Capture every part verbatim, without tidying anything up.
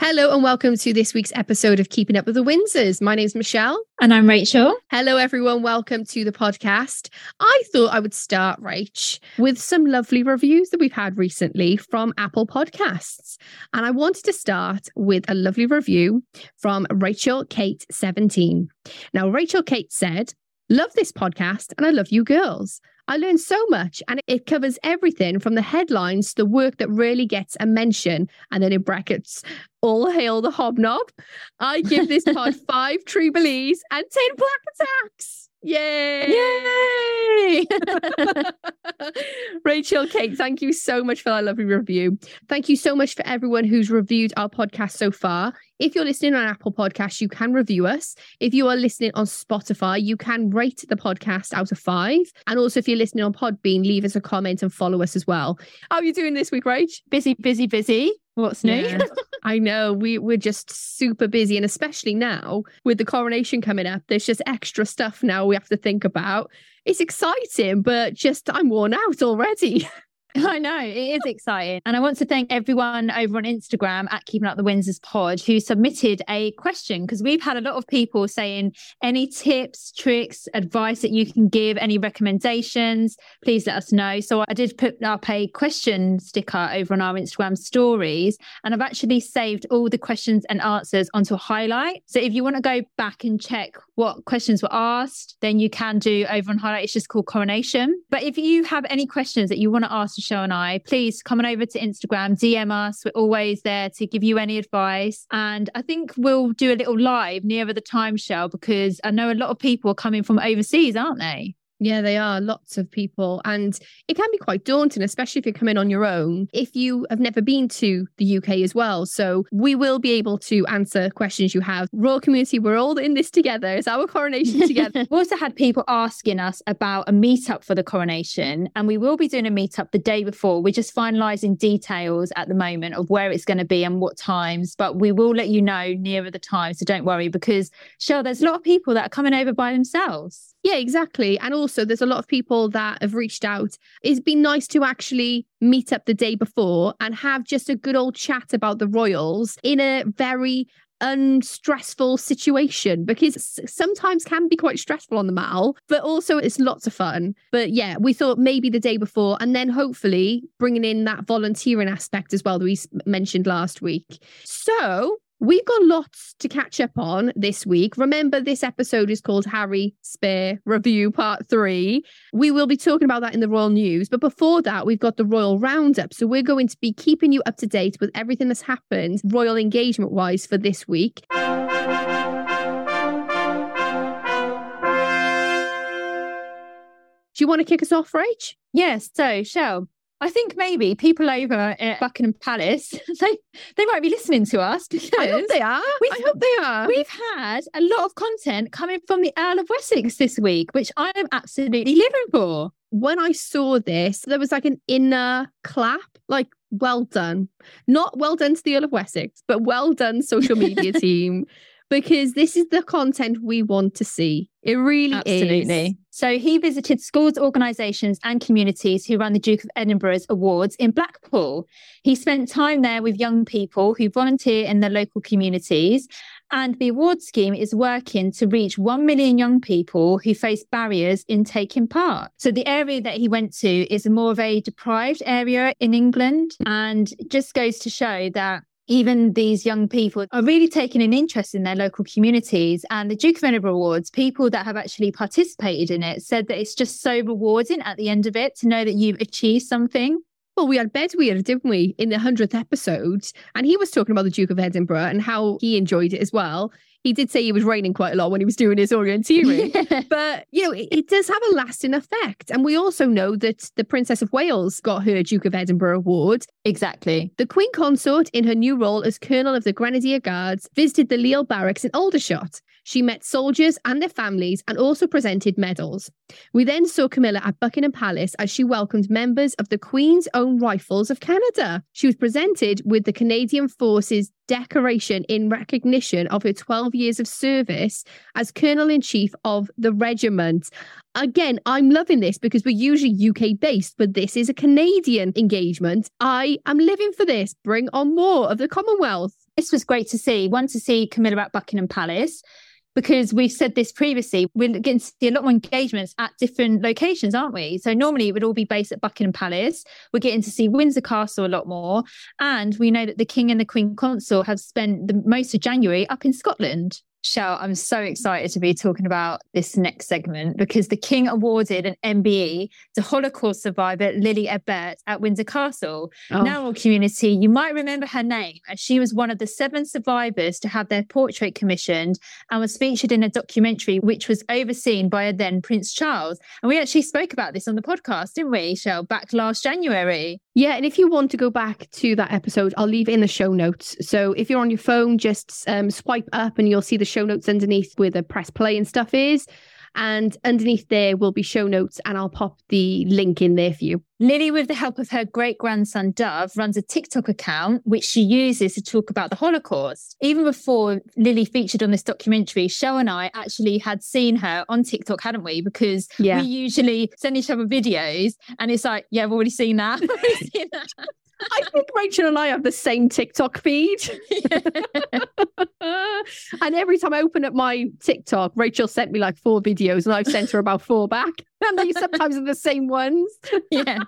Hello and welcome to this week's episode of Keeping Up With The Windsors. My name's Michelle. And I'm Rachel. Hello everyone, welcome to the podcast. I thought I would start, Rach, with some lovely reviews that we've had recently from Apple Podcasts. And I wanted to start with a lovely review from Rachel Kate seventeen. Now, Rachel Kate said, "Love this podcast and I love you girls. I learned so much and it covers everything from the headlines to the work that really gets a mention." And then in brackets, "all hail the hobnob." "I give this pod five treeblees and ten black attacks." Yay! Yay! Rachel Kate, thank you so much for that lovely review. Thank you so much for everyone who's reviewed our podcast so far. If you're listening on Apple Podcasts, you can review us. If you are listening on Spotify, you can rate the podcast out of five. And also if you're listening on Podbean, leave us a comment and follow us as well. How are you doing this week, Rach? Busy, busy, busy. What's new? Yeah. I know, we, we're just super busy, and especially now with the coronation coming up, there's just extra stuff now we have to think about. It's exciting, but just I'm worn out already. I know, it is exciting. And I want to thank everyone over on Instagram at Keeping Up The Windsors Pod who submitted a question, because we've had a lot of people saying any tips, tricks, advice that you can give, any recommendations, please let us know. So I did put up a question sticker over on our Instagram stories, and I've actually saved all the questions and answers onto a highlight. So if you want to go back and check what questions were asked, then you can do over on highlight. It's just called coronation. But if you have any questions that you want to ask Michelle and I, please come on over to Instagram, D M us. We're always there to give you any advice. And I think we'll do a little live nearer the time, Shell, because I know a lot of people are coming from overseas, aren't they? Yeah, they are. Lots of people. And it can be quite daunting, especially if you're coming on your own, if you have never been to the U K as well. So we will be able to answer questions you have. Royal community, we're all in this together. It's our coronation together. We also had people asking us about a meetup for the coronation, and we will be doing a meetup the day before. We're just finalising details at the moment of where it's going to be and what times, but we will let you know nearer the time. So don't worry, because Shell, there's a lot of people that are coming over by themselves. Yeah, exactly. And also there's a lot of people that have reached out. It's been nice to actually meet up the day before and have just a good old chat about the royals in a very unstressful situation, because sometimes can be quite stressful on the Mall, but also it's lots of fun. But yeah, we thought maybe the day before, and then hopefully bringing in that volunteering aspect as well that we mentioned last week. So we've got lots to catch up on this week. Remember, this episode is called Harry, Spare, Review Part three. We will be talking about that in the Royal News. But before that, we've got the Royal Roundup. So we're going to be keeping you up to date with everything that's happened royal engagement-wise for this week. Do you want to kick us off, Rach? Yes, so, Shell, I think maybe people over at Buckingham Palace, they, they might be listening to us. Because I hope they are. I hope they are. We've had a lot of content coming from the Earl of Wessex this week, which I am absolutely living for. When I saw this, there was like an inner clap, like, well done. Not well done to the Earl of Wessex, but well done, social media team. Because this is the content we want to see. It really Absolutely. is. Absolutely. So he visited schools, organisations and communities who run the Duke of Edinburgh's awards in Blackpool. He spent time there with young people who volunteer in their local communities. And the award scheme is working to reach one million young people who face barriers in taking part. So the area that he went to is more of a deprived area in England, and just goes to show that even these young people are really taking an interest in their local communities. And the Duke of Edinburgh Awards, people that have actually participated in it, said that it's just so rewarding at the end of it to know that you've achieved something. Well, we had Bedweer, didn't we, in the hundredth episode? And he was talking about the Duke of Edinburgh and how he enjoyed it as well. He did say he was raining quite a lot when he was doing his orienteering. Yeah. But, you know, it, it does have a lasting effect. And we also know that the Princess of Wales got her Duke of Edinburgh Award. Exactly. The Queen Consort, in her new role as Colonel of the Grenadier Guards, visited the Lille barracks in Aldershot. She met soldiers and their families and also presented medals. We then saw Camilla at Buckingham Palace as she welcomed members of the Queen's Own Rifles of Canada. She was presented with the Canadian Forces Decoration in recognition of her twelve years of service as Colonel-in-Chief of the regiment. Again, I'm loving this because we're usually U K-based, but this is a Canadian engagement. I am living for this. Bring on more of the Commonwealth. This was great to see. One, to see Camilla at Buckingham Palace, because we've said this previously, we're getting to see a lot more engagements at different locations, aren't we? So normally it would all be based at Buckingham Palace. We're getting to see Windsor Castle a lot more. And we know that the King and the Queen Consort have spent the most of January up in Scotland. Shell, I'm so excited to be talking about this next segment because the King awarded an M B E to Holocaust survivor Lily Ebert at Windsor Castle. Oh. Now, our community, you might remember her name, as she was one of the seven survivors to have their portrait commissioned and was featured in a documentary which was overseen by a then Prince Charles. And we actually spoke about this on the podcast, didn't we, Shell, back last January? Yeah, and if you want to go back to that episode, I'll leave it in the show notes. So if you're on your phone, just um, swipe up and you'll see the show notes underneath where the press play and stuff is. And underneath there will be show notes and I'll pop the link in there for you. Lily, with the help of her great-grandson Dove, runs a TikTok account which she uses to talk about the Holocaust. Even before Lily featured on this documentary, Shell and I actually had seen her on TikTok, hadn't we? Because yeah. we usually send each other videos and it's like, yeah, I've already seen that. I've already seen that. I think Rachel and I have the same TikTok feed. Yeah. And every time I open up my TikTok, Rachel sent me like four videos and I've sent her about four back. And they sometimes are the same ones. Yeah.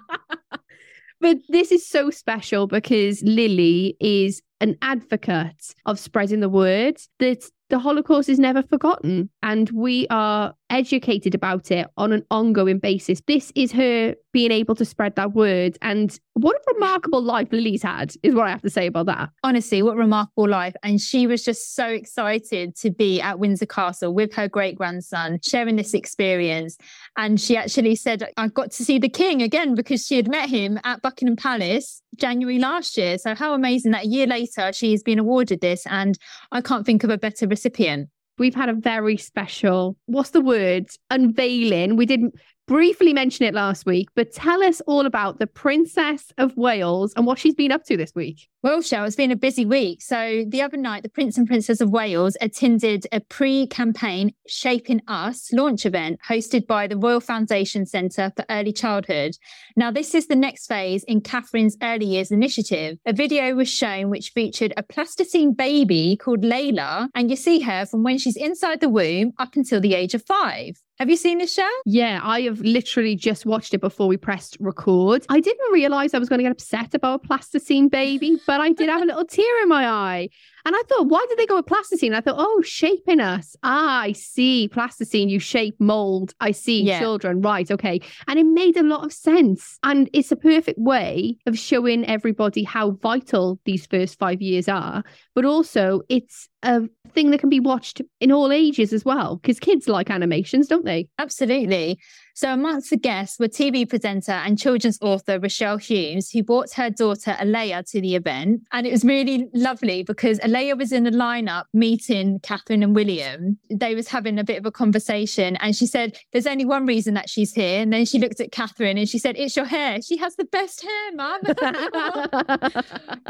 But this is so special because Lily is an advocate of spreading the word that the Holocaust is never forgotten and we are educated about it on an ongoing basis. This is her being able to spread that word. And what a remarkable life Lily's had is what I have to say about that. Honestly, what a remarkable life. And she was just so excited to be at Windsor Castle with her great-grandson, sharing this experience. And she actually said, I got to see the King again because she had met him at Buckingham Palace January last year. So how amazing that a year later she's been awarded this. And I can't think of a better recipient. We've had a very special, what's the word, unveiling. We did briefly mention it last week, but tell us all about the Princess of Wales and what she's been up to this week. Well, Shell, it's been a busy week. So the other night, the Prince and Princess of Wales attended a pre-campaign Shaping Us launch event hosted by the Royal Foundation Centre for Early Childhood. Now, this is the next phase in Catherine's Early Years initiative. A video was shown which featured a plasticine baby called Layla, and you see her from when she's inside the womb up until the age of five. Have you seen this show? Yeah, I have literally just watched it before we pressed record. I didn't realise I was going to get upset about a plasticine baby, but I did have a little tear in my eye. And I thought, why did they go with plasticine? I thought, oh, Shaping Us. Ah, I see. Plasticine, you shape, mould. I see. Yeah. Children. Right. Okay. And it made a lot of sense. And it's a perfect way of showing everybody how vital these first five years are. But also, it's a thing that can be watched in all ages as well, because kids like animations, don't they? Absolutely. So amongst the guests were T V presenter and children's author Rochelle Humes, who brought her daughter Alea to the event. And it was really lovely because Alea was in the lineup meeting Catherine and William. They was having a bit of a conversation and she said, there's only one reason that she's here. And then she looked at Catherine and she said, it's your hair. She has the best hair, Mum.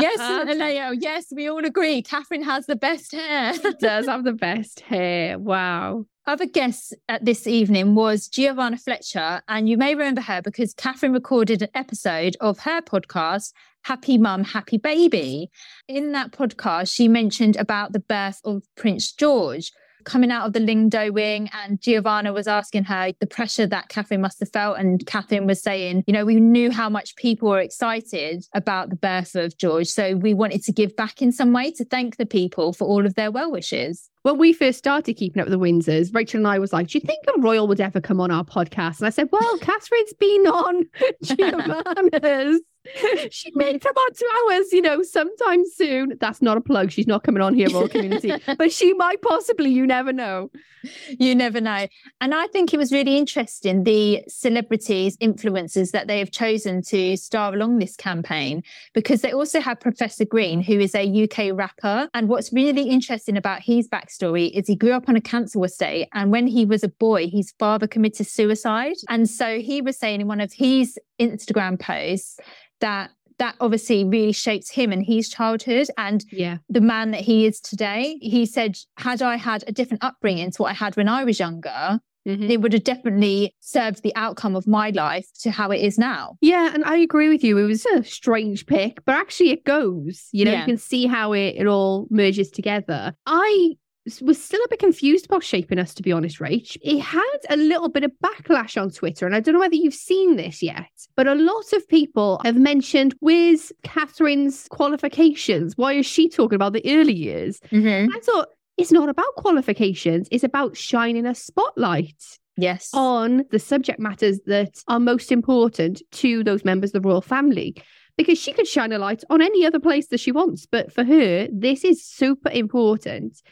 Yes, Alea. Yes, we all agree. Catherine has the best hair. She does have the best hair. Wow. Other guests at this evening was Giovanna Fletcher, and you may remember her because Catherine recorded an episode of her podcast, Happy Mum, Happy Baby. In that podcast, she mentioned about the birth of Prince George coming out of the Lingdo wing, and Giovanna was asking her the pressure that Catherine must have felt, and Catherine was saying, you know, we knew how much people were excited about the birth of George, so we wanted to give back in some way to thank the people for all of their well wishes. When we first started Keeping Up With The Windsors, Rachel and I was like, do you think a royal would ever come on our podcast? And I said, well, Catherine's been on Giovanna's. She may come on to ours, you know, sometime soon. That's not a plug. She's not coming on here, Royal Community. But she might possibly, you never know. You never know. And I think it was really interesting, the celebrities, influencers that they have chosen to star along this campaign, because they also have Professor Green, who is a U K rapper. And what's really interesting about his backstory is he grew up on a cancer estate. And when he was a boy, his father committed suicide. And so he was saying in one of his Instagram posts that that obviously really shapes him and his childhood and yeah. the man that he is today. He said, had I had a different upbringing to what I had when I was younger, mm-hmm. it would have definitely served the outcome of my life to how it is now. Yeah, and I agree with you. It was a strange pick, but actually it goes. You know, yeah. you can see how it, it all merges together. I... was still a bit confused about Shaping Us, to be honest, Rach. It had a little bit of backlash on Twitter, and I don't know whether you've seen this yet, but a lot of people have mentioned, where's Catherine's qualifications? Why is she talking about the early years? Mm-hmm. I thought, it's not about qualifications, it's about shining a spotlight. Yes. On the subject matters that are most important to those members of the royal family. Because she could shine a light on any other place that she wants, but for her, this is super important.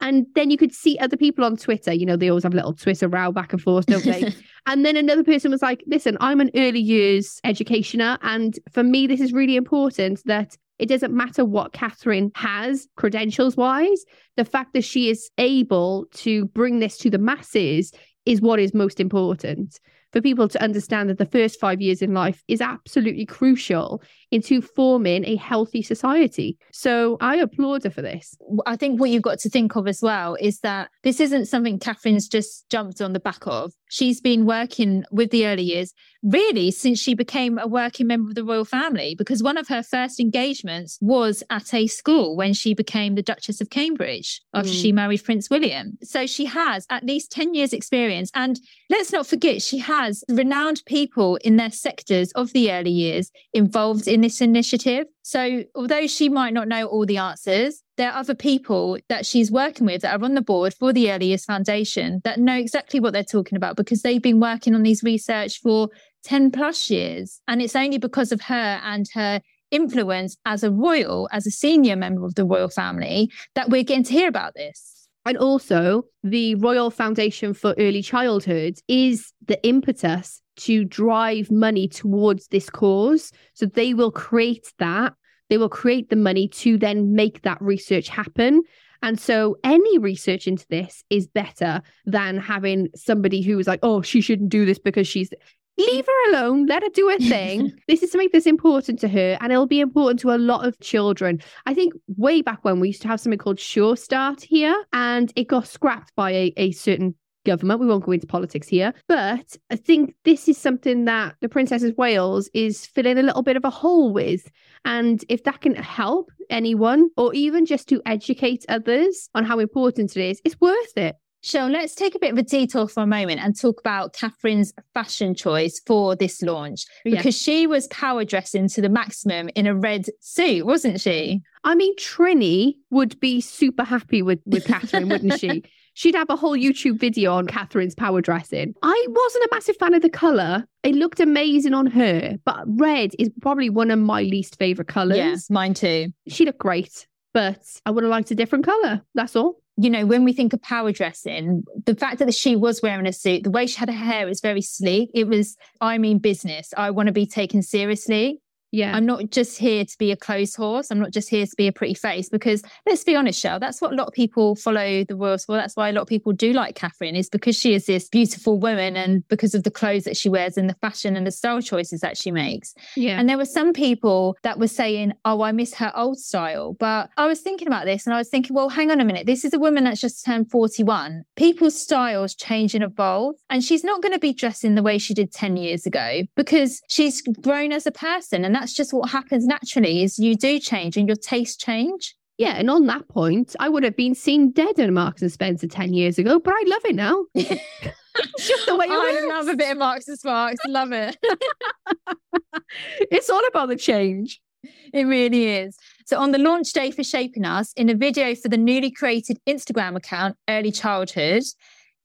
And then you could see other people on Twitter, you know, they always have a little Twitter row back and forth, don't they? And then another person was like, listen, I'm an early years educationer. And for me, this is really important that it doesn't matter what Catherine has credentials wise. The fact that she is able to bring this to the masses is what is most important for people to understand, that the first five years in life is absolutely crucial into forming a healthy society. So I applaud her for this. I think what you've got to think of as well is that this isn't something Catherine's just jumped on the back of. She's been working with the early years, really, since she became a working member of the royal family, because one of her first engagements was at a school when she became the Duchess of Cambridge after mm. she married Prince William. So she has at least ten years experience. And let's not forget, she has renowned people in their sectors of the early years involved in this initiative. So although she might not know all the answers, there are other people that she's working with that are on the board for the Early Years Foundation that know exactly what they're talking about, because they've been working on these research for ten plus years. And it's only because of her and her influence as a royal, as a senior member of the royal family, that we're getting to hear about this. And also, the Royal Foundation for Early Childhood is the impetus to drive money towards this cause. So they will create that. They will create the money to then make that research happen. And so any research into this is better than having somebody who is like, oh, she shouldn't do this because she's... Leave her alone. Let her do her thing. This is something that's important to her, and it'll be important to a lot of children. I think way back when we used to have something called Sure Start here, and it got scrapped by a, a certain government. We won't go into politics here, but I think this is something that the Princess of Wales is filling a little bit of a hole with. And if that can help anyone, or even just to educate others on how important it is, it's worth it. So let's take a bit of a detour for a moment and talk about Catherine's fashion choice for this launch, because yeah. she was power dressing to the maximum in a red suit, wasn't she? I mean, Trini would be super happy with, with Catherine, wouldn't she? She'd have a whole YouTube video on Catherine's power dressing. I wasn't a massive fan of the colour. It looked amazing on her, but red is probably one of my least favourite colours. Yeah, mine too. She looked great, but I would have liked a different colour, that's all. You know, when we think of power dressing, the fact that she was wearing a suit, the way she had her hair was very sleek. It was, I mean, business. I want to be taken seriously. Yeah. I'm not just here to be a clothes horse. I'm not just here to be a pretty face, because let's be honest, Shell, that's what a lot of people follow the royals for. That's why a lot of people do like Catherine, is because she is this beautiful woman, and because of the clothes that she wears and the fashion and the style choices that she makes. Yeah. And there were some people that were saying, oh, I miss her old style. But I was thinking about this and I was thinking, well, hang on a minute. This is a woman that's just turned forty-one. People's styles change and evolve. And she's not going to be dressing the way she did ten years ago, because she's grown as a person, and that's That's just what happens naturally, is you do change and your tastes change. Yeah, and on that point, I would have been seen dead in Marks and Spencer ten years ago, but I love it now. Just the way you I love a bit of Marks and Sparks, love it. It's all about the change. It really is. So on the launch day for Shaping Us, in a video for the newly created Instagram account, Early Childhood,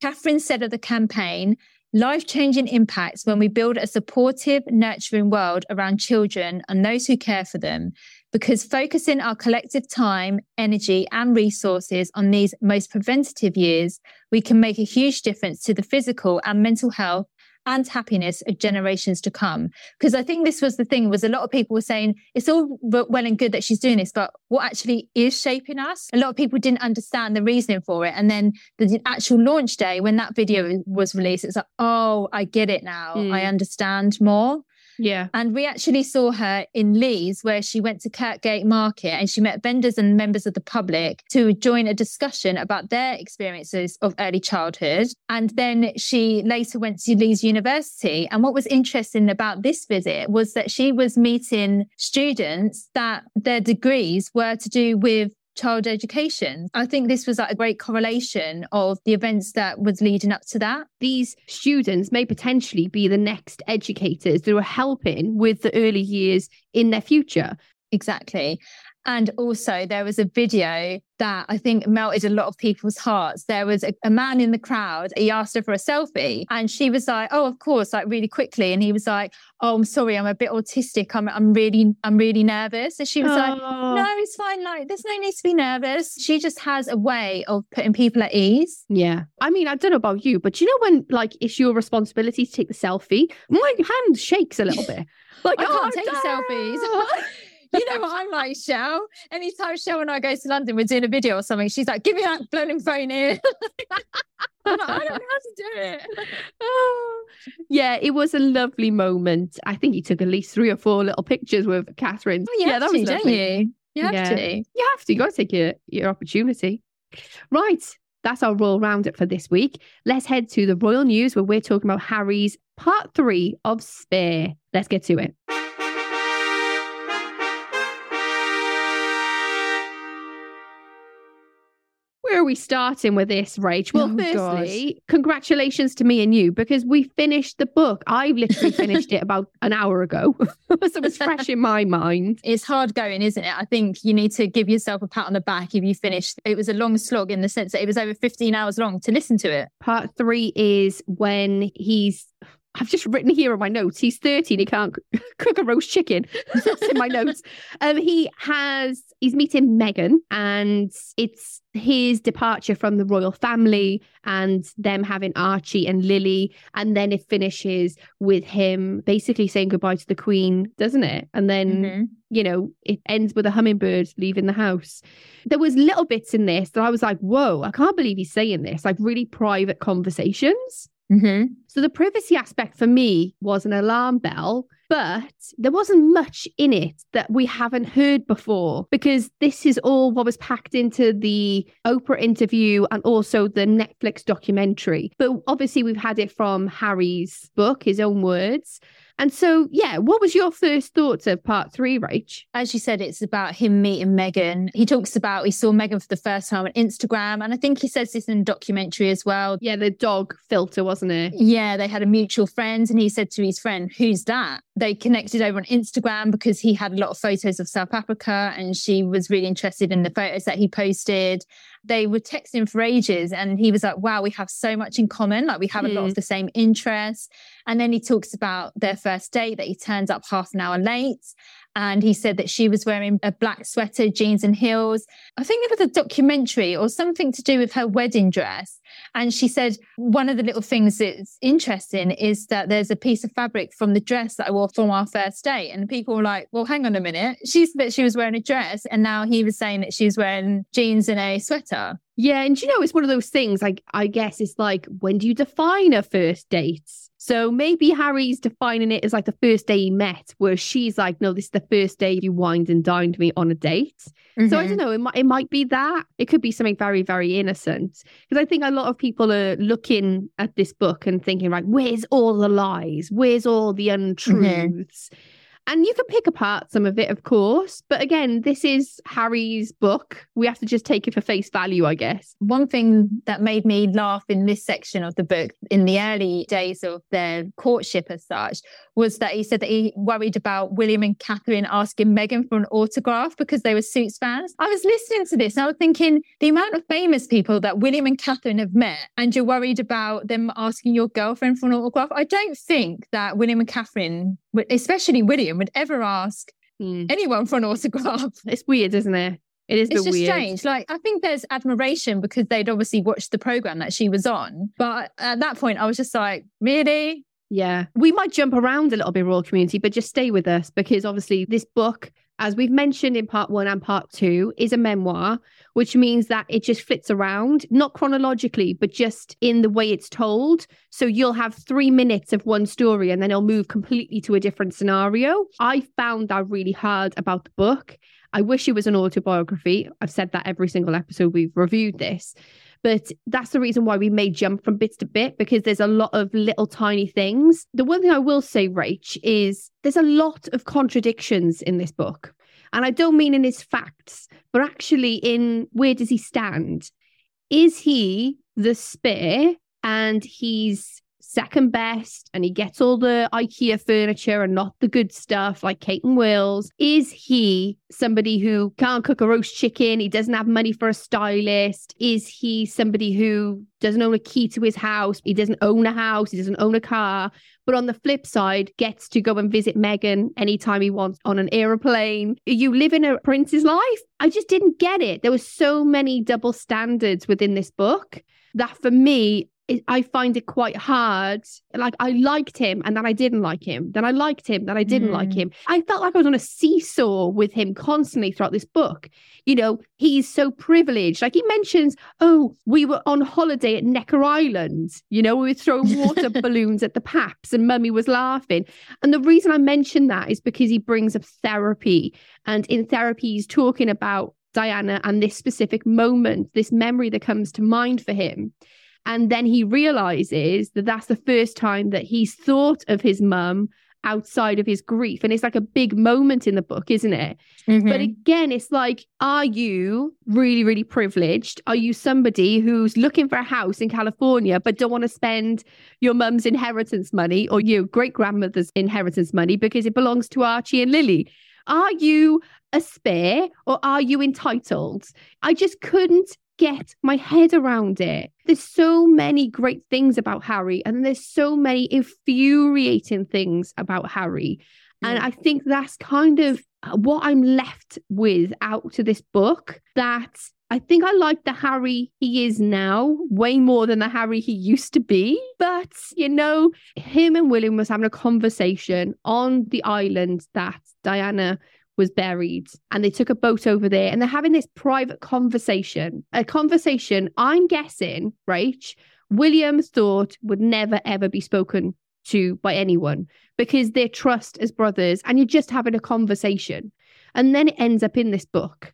Catherine said of the campaign, life-changing impacts when we build a supportive, nurturing world around children and those who care for them, because focusing our collective time, energy and resources on these most preventative years, we can make a huge difference to the physical and mental health and happiness of generations to come. Because I think this was the thing, was a lot of people were saying, it's all well and good that she's doing this, but what actually is shaping us? A lot of people didn't understand the reasoning for it. And then the actual launch day, when that video was released, it's like, oh, I get it now. Mm. I understand more. Yeah. And we actually saw her in Leeds, where she went to Kirkgate Market and she met vendors and members of the public to join a discussion about their experiences of early childhood. And then she later went to Leeds University. And what was interesting about this visit was that she was meeting students that their degrees were to do with child education. I think this was like a great correlation of the events that was leading up to that. These students may potentially be the next educators that are helping with the early years in their future. Exactly. And also there was a video that I think melted a lot of people's hearts. There was a, a man in the crowd. He asked her for a selfie and she was like, oh, of course, like really quickly. And he was like, oh, I'm sorry, I'm a bit autistic. I'm I'm really, I'm really nervous. And she was oh. like, no, it's fine. Like, there's no need to be nervous. She just has a way of putting people at ease. Yeah. I mean, I don't know about you, but you know when like it's your responsibility to take the selfie, my hand shakes a little bit. Like, I can't oh, take no. selfies. You know what I'm like, Shell? Anytime Shell and I go to London, we're doing a video or something, she's like, give me that blown phone here. I'm like, I don't know how to do it. Oh. Yeah, it was a lovely moment. I think he took at least three or four little pictures with Catherine. Oh, yeah, that was lovely. You? You have yeah. to. You have to. You've got to take your, your opportunity. Right. That's our Royal Roundup for this week. Let's head to the Royal News, where we're talking about Harry's part three of Spare. Let's get to it. Where are we starting with this, Rach? Well, oh, firstly, gosh. Congratulations to me and you, because we finished the book. I literally finished it about an hour ago. So it's fresh in my mind. It's hard going, isn't it? I think you need to give yourself a pat on the back if you finish. It was a long slog in the sense that it was over fifteen hours long to listen to it. Part three is when he's... I've just written here in my notes. He's thirty and he can't cook a roast chicken. That's in my notes. Um, he has, he's meeting Meghan, and it's his departure from the royal family and them having Archie and Lily. And then it finishes with him basically saying goodbye to the Queen, doesn't it? And then, mm-hmm. you know, it ends with a hummingbird leaving the house. There was little bits in this that I was like, whoa, I can't believe he's saying this. Like really private conversations. Mm-hmm. So the privacy aspect for me was an alarm bell, but there wasn't much in it that we haven't heard before, because this is all what was packed into the Oprah interview and also the Netflix documentary. But obviously we've had it from Harry's book, his own words. And so, yeah, what was your first thoughts of part three, Rach? As you said, it's about him meeting Meghan. He talks about he saw Meghan for the first time on Instagram. And I think he says this in the documentary as well. Yeah, the dog filter, wasn't it? Yeah, they had a mutual friend. And he said to his friend, who's that? They connected over on Instagram because he had a lot of photos of South Africa and she was really interested in the photos that he posted. They were texting for ages and he was like, wow, we have so much in common. Like we have mm. a lot of the same interests. And then he talks about their first date, that he turned up half an hour late. And he said that she was wearing a black sweater, jeans and heels. I think it was a documentary or something to do with her wedding dress. And she said, one of the little things that's interesting is that there's a piece of fabric from the dress that I wore from our first date. And people were like, well, hang on a minute. She said she was wearing a dress. And now he was saying that she was wearing jeans and a sweater. Yeah. And, you know, it's one of those things, like, I guess it's like, when do you define a first date? So maybe Harry's defining it as like the first day he met, where she's like, no, this is the first day you wined and dined me on a date. Mm-hmm. So I don't know, it might, it might be that. It could be something very, very innocent. Because I think a lot of people are looking at this book and thinking, like, where's all the lies? Where's all the untruths? Mm-hmm. And you can pick apart some of it, of course. But again, this is Harry's book. We have to just take it for face value, I guess. One thing that made me laugh in this section of the book, in the early days of their courtship as such, was that he said that he worried about William and Catherine asking Meghan for an autograph because they were Suits fans. I was listening to this and I was thinking, the amount of famous people that William and Catherine have met, and you're worried about them asking your girlfriend for an autograph. I don't think that William and Catherine, especially William, would ever ask mm. anyone for an autograph. It's weird, isn't it? It is. It's just weird. Strange. Like, I think there's admiration because they'd obviously watched the program that she was on. But at that point, I was just like, really? Yeah. We might jump around a little bit, Royal Community, but just stay with us because obviously this book, as we've mentioned in part one and part two, is a memoir, which means that it just flips around, not chronologically, but just in the way it's told. So you'll have three minutes of one story and then it'll move completely to a different scenario. I found that really hard about the book. I wish it was an autobiography. I've said that every single episode we've reviewed this. But that's the reason why we may jump from bit to bit, because there's a lot of little tiny things. The one thing I will say, Rach, is there's a lot of contradictions in this book. And I don't mean in his facts, but actually in where does he stand? Is he the spare and he's second best and he gets all the IKEA furniture and not the good stuff like Kate and Will's? Is he somebody who can't cook a roast chicken? He doesn't have money for a stylist. Is he somebody who doesn't own a key to his house? He doesn't own a house. He doesn't own a car. But on the flip side, gets to go and visit Meghan anytime he wants on an aeroplane. You live in a prince's life? I just didn't get it. There were so many double standards within this book that for me, I find it quite hard. Like, I liked him and then I didn't like him. Then I liked him, then I didn't mm. like him. I felt like I was on a seesaw with him constantly throughout this book. You know, he's so privileged. Like, he mentions, oh, we were on holiday at Necker Island. You know, we were throwing water balloons at the Paps and mummy was laughing. And the reason I mention that is because he brings up therapy. And in therapy, he's talking about Diana and this specific moment, this memory that comes to mind for him. And then he realizes that that's the first time that he's thought of his mum outside of his grief. And it's like a big moment in the book, isn't it? Mm-hmm. But again, it's like, are you really, really privileged? Are you somebody who's looking for a house in California, but don't want to spend your mum's inheritance money or your great-grandmother's inheritance money because it belongs to Archie and Lily? Are you a spare or are you entitled? I just couldn't get my head around it. There's so many great things about Harry and there's so many infuriating things about Harry. And I think that's kind of what I'm left with out of this book, that I think I like the Harry he is now way more than the Harry he used to be. But, you know, him and William was having a conversation on the island that Diana was buried, and they took a boat over there and they're having this private conversation, a conversation I'm guessing, Rach, William thought would never, ever be spoken to by anyone because they're trust as brothers and you're just having a conversation. And then it ends up in this book.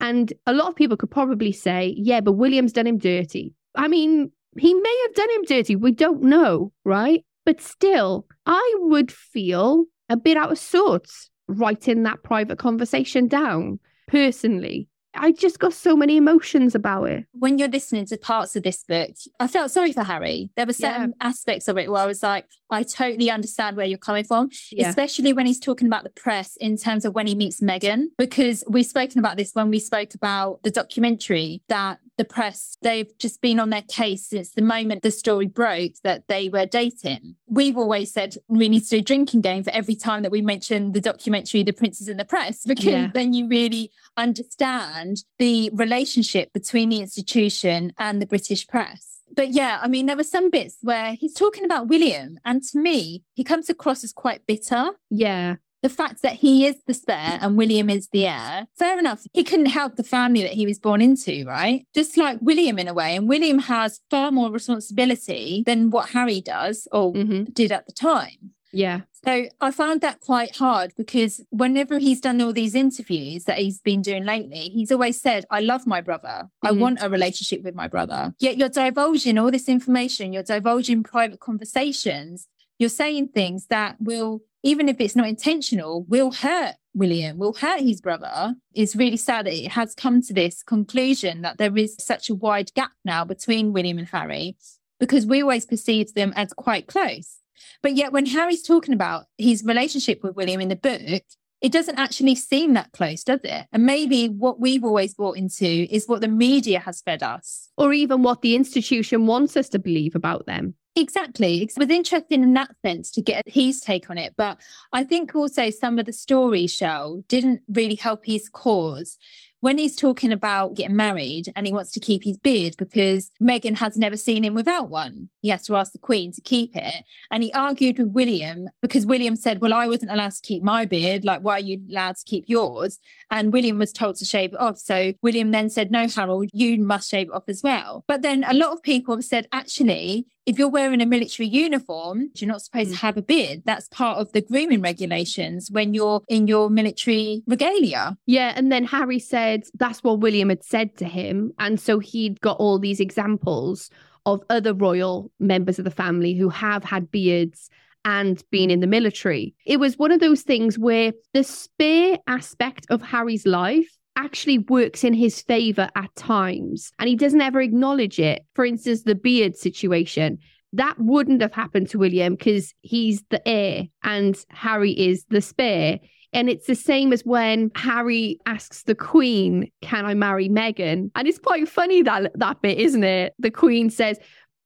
And a lot of people could probably say, yeah, but William's done him dirty. I mean, he may have done him dirty. We don't know, right? But still, I would feel a bit out of sorts writing that private conversation down. Personally, I just got so many emotions about it. When you're listening to parts of this book, I felt sorry for Harry. There were certain yeah. aspects of it where I was like, I totally understand where you're coming from, yeah. especially when he's talking about the press in terms of when he meets Meghan, because we've spoken about this when we spoke about the documentary, that the press, they've just been on their case since the moment the story broke that they were dating. We've always said we need to do a drinking game for every time that we mention the documentary, The Princess and the Press, because yeah. then you really understand the relationship between the institution and the British press. But yeah, I mean, there were some bits where he's talking about William, and to me, he comes across as quite bitter. Yeah. The fact that he is the spare and William is the heir, fair enough. He couldn't help the family that he was born into, right? Just like William in a way. And William has far more responsibility than what Harry does or mm-hmm. did at the time. Yeah. So I found that quite hard because whenever he's done all these interviews that he's been doing lately, he's always said, I love my brother. Mm. I want a relationship with my brother. Yet you're divulging all this information. You're divulging private conversations. You're saying things that will even if it's not intentional, will hurt William, will hurt his brother. It's really sad that it has come to this conclusion that there is such a wide gap now between William and Harry, because we always perceived them as quite close. But yet when Harry's talking about his relationship with William in the book, it doesn't actually seem that close, does it? And maybe what we've always bought into is what the media has fed us. Or even what the institution wants us to believe about them. Exactly. It was interesting in that sense to get his take on it. But I think also some of the story, Shell, didn't really help his cause. When he's talking about getting married and he wants to keep his beard because Meghan has never seen him without one. He has to ask the Queen to keep it. And he argued with William because William said, well, I wasn't allowed to keep my beard. Like, why are you allowed to keep yours? And William was told to shave it off. So William then said, no, Harold, you must shave it off as well. But then a lot of people have said, actually, if you're wearing a military uniform, you're not supposed to have a beard. That's part of the grooming regulations when you're in your military regalia. Yeah, and then Harry said that's what William had said to him. And so he'd got all these examples of other royal members of the family who have had beards and been in the military. It was one of those things where the spare aspect of Harry's life actually works in his favour at times, and he doesn't ever acknowledge it. For instance, the beard situation. That wouldn't have happened to William because he's the heir and Harry is the spare. And it's the same as when Harry asks the Queen, can I marry Meghan? And it's quite funny, that, that bit, isn't it? The Queen says,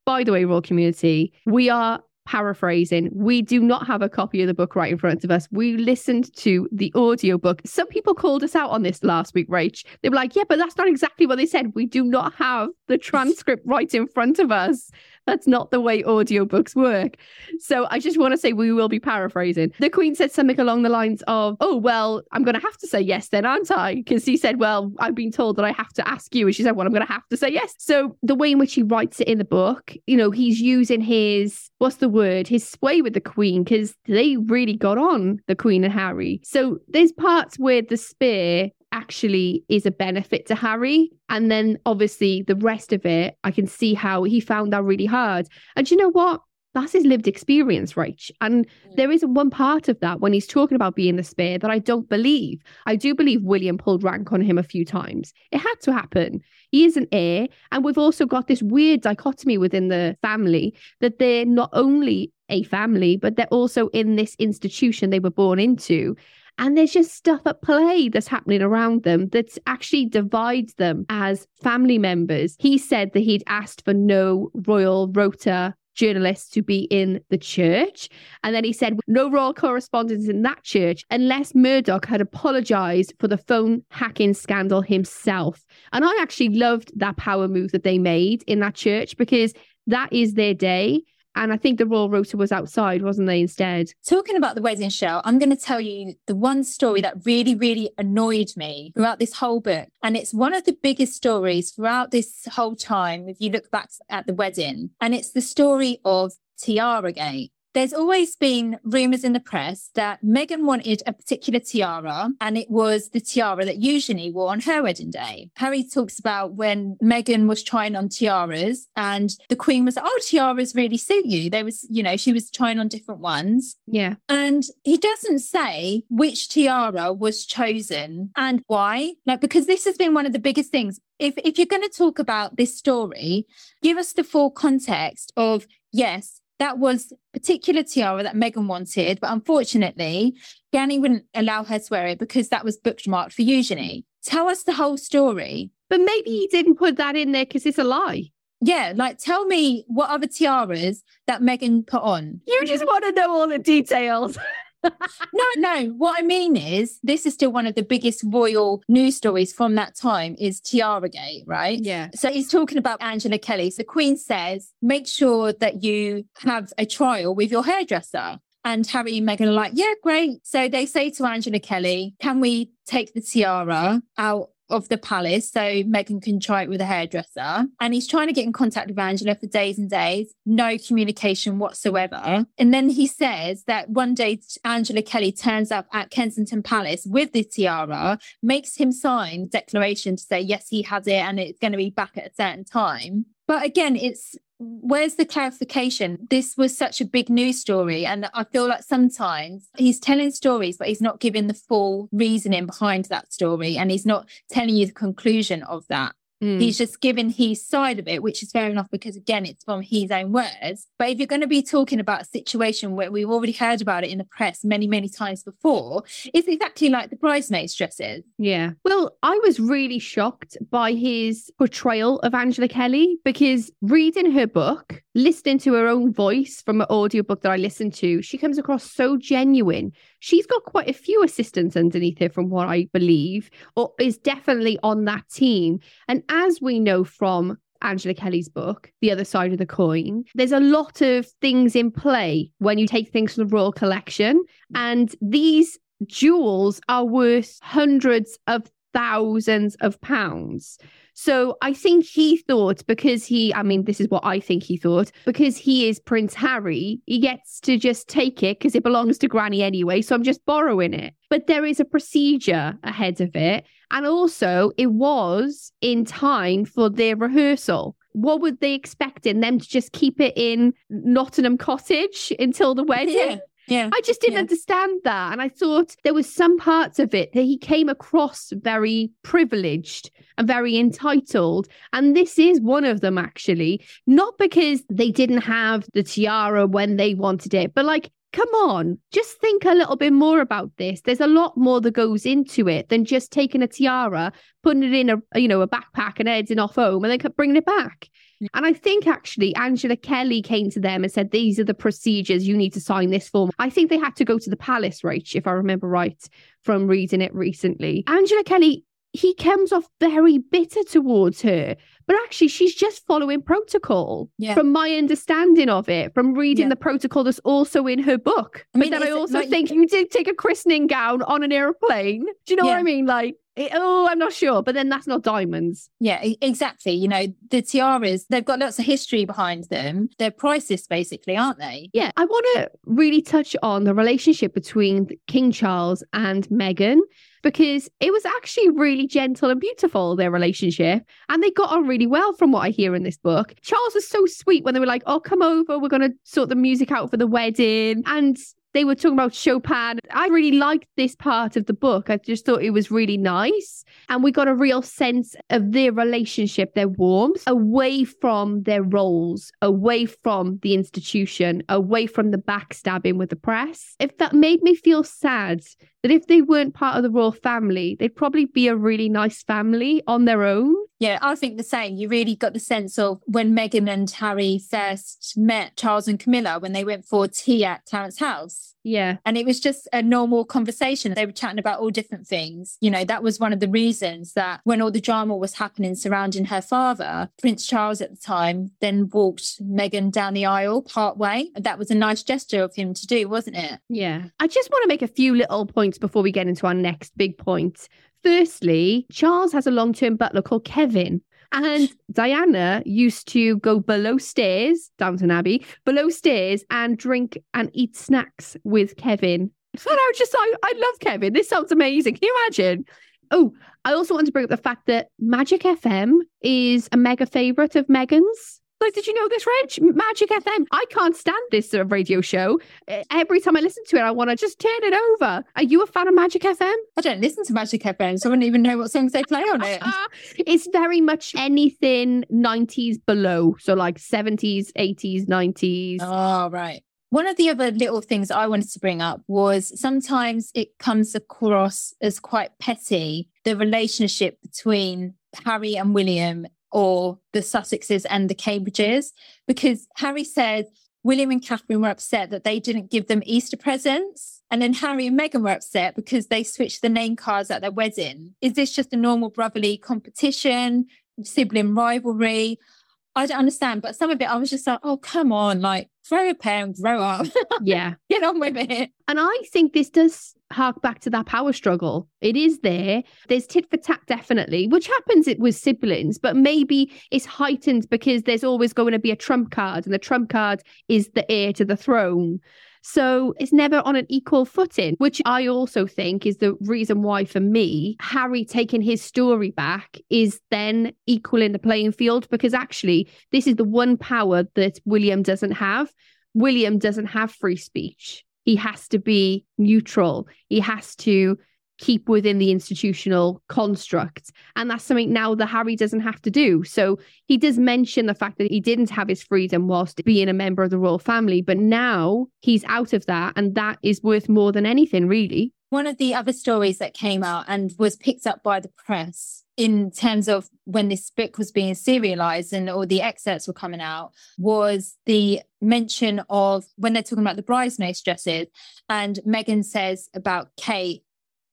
by the way, royal community, we are paraphrasing, we do not have a copy of the book right in front of us. We listened to the audiobook. Some people called us out on this last week, Rach. They were like, yeah, but that's not exactly what they said. We do not have the transcript right in front of us. That's not the way audiobooks work. So I just want to say we will be paraphrasing. The Queen said something along the lines of, oh, well, I'm going to have to say yes then, aren't I? Because he said, well, I've been told that I have to ask you. And she said, well, I'm going to have to say yes. So the way in which he writes it in the book, you know, he's using his, what's the word, his sway with the Queen, because they really got on, the Queen and Harry. So there's parts where the spear actually is a benefit to Harry. And then obviously the rest of it, I can see how he found that really hard. And you know what? That's his lived experience, Rach. And there is one part of that when he's talking about being the spare that I don't believe. I do believe William pulled rank on him a few times. It had to happen. He is an heir. And we've also got this weird dichotomy within the family that they're not only a family, but they're also in this institution they were born into. And there's just stuff at play that's happening around them that actually divides them as family members. He said that he'd asked for no royal rota journalists to be in the church. And then he said no royal correspondence in that church unless Murdoch had apologised for the phone hacking scandal himself. And I actually loved that power move that they made in that church because that is their day. And I think the royal rota was outside, wasn't they, instead? Talking about the wedding, Shell, I'm going to tell you the one story that really, really annoyed me throughout this whole book. And it's one of the biggest stories throughout this whole time, if you look back at the wedding. And it's the story of Tiaragate. There's always been rumours in the press that Meghan wanted a particular tiara, and it was the tiara that Eugenie wore on her wedding day. Harry talks about when Meghan was trying on tiaras and the Queen was like, oh, tiaras really suit you. There was, you know, she was trying on different ones. Yeah. And he doesn't say which tiara was chosen and why. Like, because this has been one of the biggest things. If if you're going to talk about this story, give us the full context of, yes, that was particular tiara that Meghan wanted, but unfortunately, Danny wouldn't allow her to wear it because that was bookmarked for Eugenie. Tell us the whole story. But maybe he didn't put that in there because it's a lie. Yeah, like, tell me what other tiaras that Meghan put on. You just want to know all the details. no, no. What I mean is, this is still one of the biggest royal news stories from that time is Tiaragate, right? Yeah. So he's talking about Angela Kelly. So the Queen says, make sure that you have a trial with your hairdresser. And Harry and Meghan are like, yeah, great. So they say to Angela Kelly, can we take the tiara out of the palace so Meghan can try it with a hairdresser? And he's trying to get in contact with Angela for days and days, no communication whatsoever. And then he says that one day Angela Kelly turns up at Kensington Palace with the tiara, makes him sign declaration to say yes, he has it and it's going to be back at a certain time. But again, it's where's the clarification? This was such a big news story, and I feel like sometimes he's telling stories, but he's not giving the full reasoning behind that story, and he's not telling you the conclusion of that. Mm. He's just giving his side of it, which is fair enough because, again, it's from his own words. But if you're going to be talking about a situation where we've already heard about it in the press many, many times before, it's exactly like the bridesmaids' dresses. Yeah. Well, I was really shocked by his portrayal of Angela Kelly, because reading her book, listening to her own voice from an audiobook that I listened to, she comes across so genuine. She's got quite a few assistants underneath her, from what I believe, or is definitely on that team. And as we know from Angela Kelly's book, The Other Side of the Coin, there's a lot of things in play when you take things from the royal collection. And these jewels are worth hundreds of thousands of pounds. So I think he thought, because he, I mean, this is what I think he thought, because he is Prince Harry, he gets to just take it because it belongs to Granny anyway, so I'm just borrowing it. But there is a procedure ahead of it. And also, it was in time for their rehearsal. What were they expecting? Them to just keep it in Nottingham Cottage until the wedding? Yeah. Yeah, I just didn't yeah. understand that. And I thought there was some parts of it that he came across very privileged and very entitled. And this is one of them, actually. Not because they didn't have the tiara when they wanted it, but like, come on, just think a little bit more about this. There's a lot more that goes into it than just taking a tiara, putting it in a, you know, a backpack and heading off home and then bringing it back. And I think actually Angela Kelly came to them and said, these are the procedures, you need to sign this form. I think they had to go to the palace, Rach, if I remember right from reading it recently. Angela Kelly, he comes off very bitter towards her, but actually she's just following protocol yeah. from my understanding of it, from reading yeah. the protocol that's also in her book. I mean, but then I also like, think you did take a christening gown on an airplane. Do you know yeah. what I mean? Like, It, oh, I'm not sure. But then that's not diamonds. Yeah, exactly. You know, the tiaras, they've got lots of history behind them. They're priceless, basically, aren't they? Yeah. I want to really touch on the relationship between King Charles and Meghan, because it was actually really gentle and beautiful, their relationship. And they got on really well from what I hear in this book. Charles was so sweet when they were like, oh, come over, we're going to sort the music out for the wedding. And they were talking about Chopin. I really liked this part of the book. I just thought it was really nice. And we got a real sense of their relationship, their warmth, away from their roles, away from the institution, away from the backstabbing with the press. If that made me feel sad, that if they weren't part of the royal family, they'd probably be a really nice family on their own. Yeah, I think the same. You really got the sense of when Meghan and Harry first met Charles and Camilla, when they went for tea at Clarence House. Yeah. And it was just a normal conversation. They were chatting about all different things. You know, that was one of the reasons that when all the drama was happening surrounding her father, Prince Charles at the time then walked Meghan down the aisle part way. That was a nice gesture of him to do, wasn't it? Yeah. I just want to make a few little points before we get into our next big point. Firstly, Charles has a long-term butler called Kevin, and Diana used to go below stairs, Downton Abbey, below stairs and drink and eat snacks with Kevin. So I was just like, I love Kevin. This sounds amazing. Can you imagine? Oh, I also want to bring up the fact that Magic F M is a mega favourite of Meghan's. Like, did you know this, Reg? Magic F M. I can't stand this sort of radio show. Every time I listen to it, I want to just turn it over. Are you a fan of Magic F M? I don't listen to Magic F M, so I wouldn't even know what songs they play on it. It's very much anything nineties below. So like seventies, eighties, nineties. Oh, right. One of the other little things I wanted to bring up was sometimes it comes across as quite petty, the relationship between Harry and William, or the Sussexes and the Cambridges, because Harry said William and Catherine were upset that they didn't give them Easter presents. And then Harry and Meghan were upset because they switched the name cards at their wedding. Is this just a normal brotherly competition, sibling rivalry? I don't understand. But some of it, I was just like, oh, come on, like, throw a pair and grow up. Yeah. Get on with it. And I think this does hark back to that power struggle. It is there. There's tit for tat, definitely, which happens with siblings, but maybe it's heightened because there's always going to be a trump card, and the trump card is the heir to the throne. So it's never on an equal footing, which I also think is the reason why, for me, Harry taking his story back is then equal in the playing field, because actually this is the one power that William doesn't have. William doesn't have free speech. He has to be neutral. He has to keep within the institutional construct. And that's something now that Harry doesn't have to do. So he does mention the fact that he didn't have his freedom whilst being a member of the royal family, but now he's out of that. And that is worth more than anything, really. One of the other stories that came out and was picked up by the press in terms of when this book was being serialized and all the excerpts were coming out was the mention of when they're talking about the bridesmaids' dresses, and Meghan says about Kate,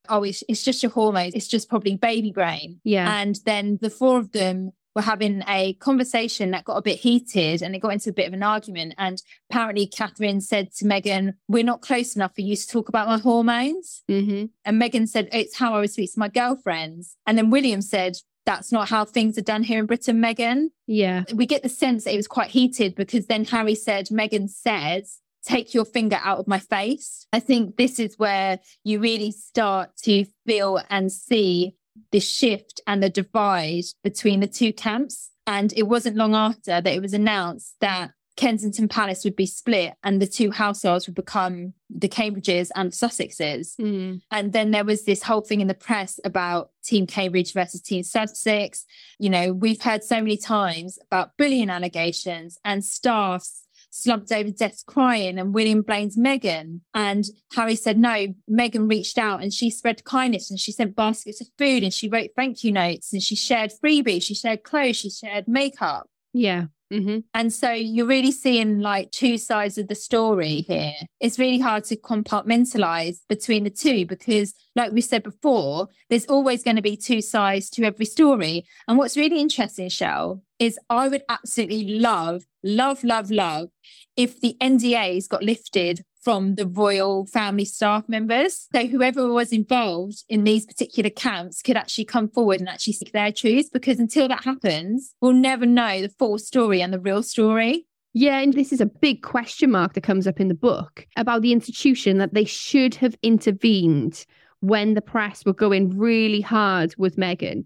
oh, it's, it's just your hormones. It's just probably baby brain. Yeah. And then the four of them were having a conversation that got a bit heated and it got into a bit of an argument. And apparently Catherine said to Meghan, we're not close enough for you to talk about my hormones. Mm-hmm. And Meghan said, it's how I would speak to my girlfriends. And then William said, that's not how things are done here in Britain, Meghan. Yeah. We get the sense that it was quite heated because then Harry said, Meghan says, take your finger out of my face. I think this is where you really start to feel and see the shift and the divide between the two camps. And it wasn't long after that it was announced that Kensington Palace would be split and the two households would become the Cambridges and Sussexes. Mm. And then there was this whole thing in the press about Team Cambridge versus Team Sussex. You know, we've heard so many times about bullying allegations and staffs slumped over death crying, and William blames Meghan. And Harry said, no, Meghan reached out and she spread kindness and she sent baskets of food and she wrote thank you notes and she shared freebies, she shared clothes, she shared makeup. Yeah. Mm-hmm. And so you're really seeing like two sides of the story here. It's really hard to compartmentalize between the two because, like we said before, there's always going to be two sides to every story. And what's really interesting, Shell, is I would absolutely love, love, love, love if the N D As got lifted from the royal family staff members. So whoever was involved in these particular camps could actually come forward and actually seek their truth, because until that happens, we'll never know the full story and the real story. Yeah, and this is a big question mark that comes up in the book about the institution that they should have intervened when the press were going really hard with Meghan.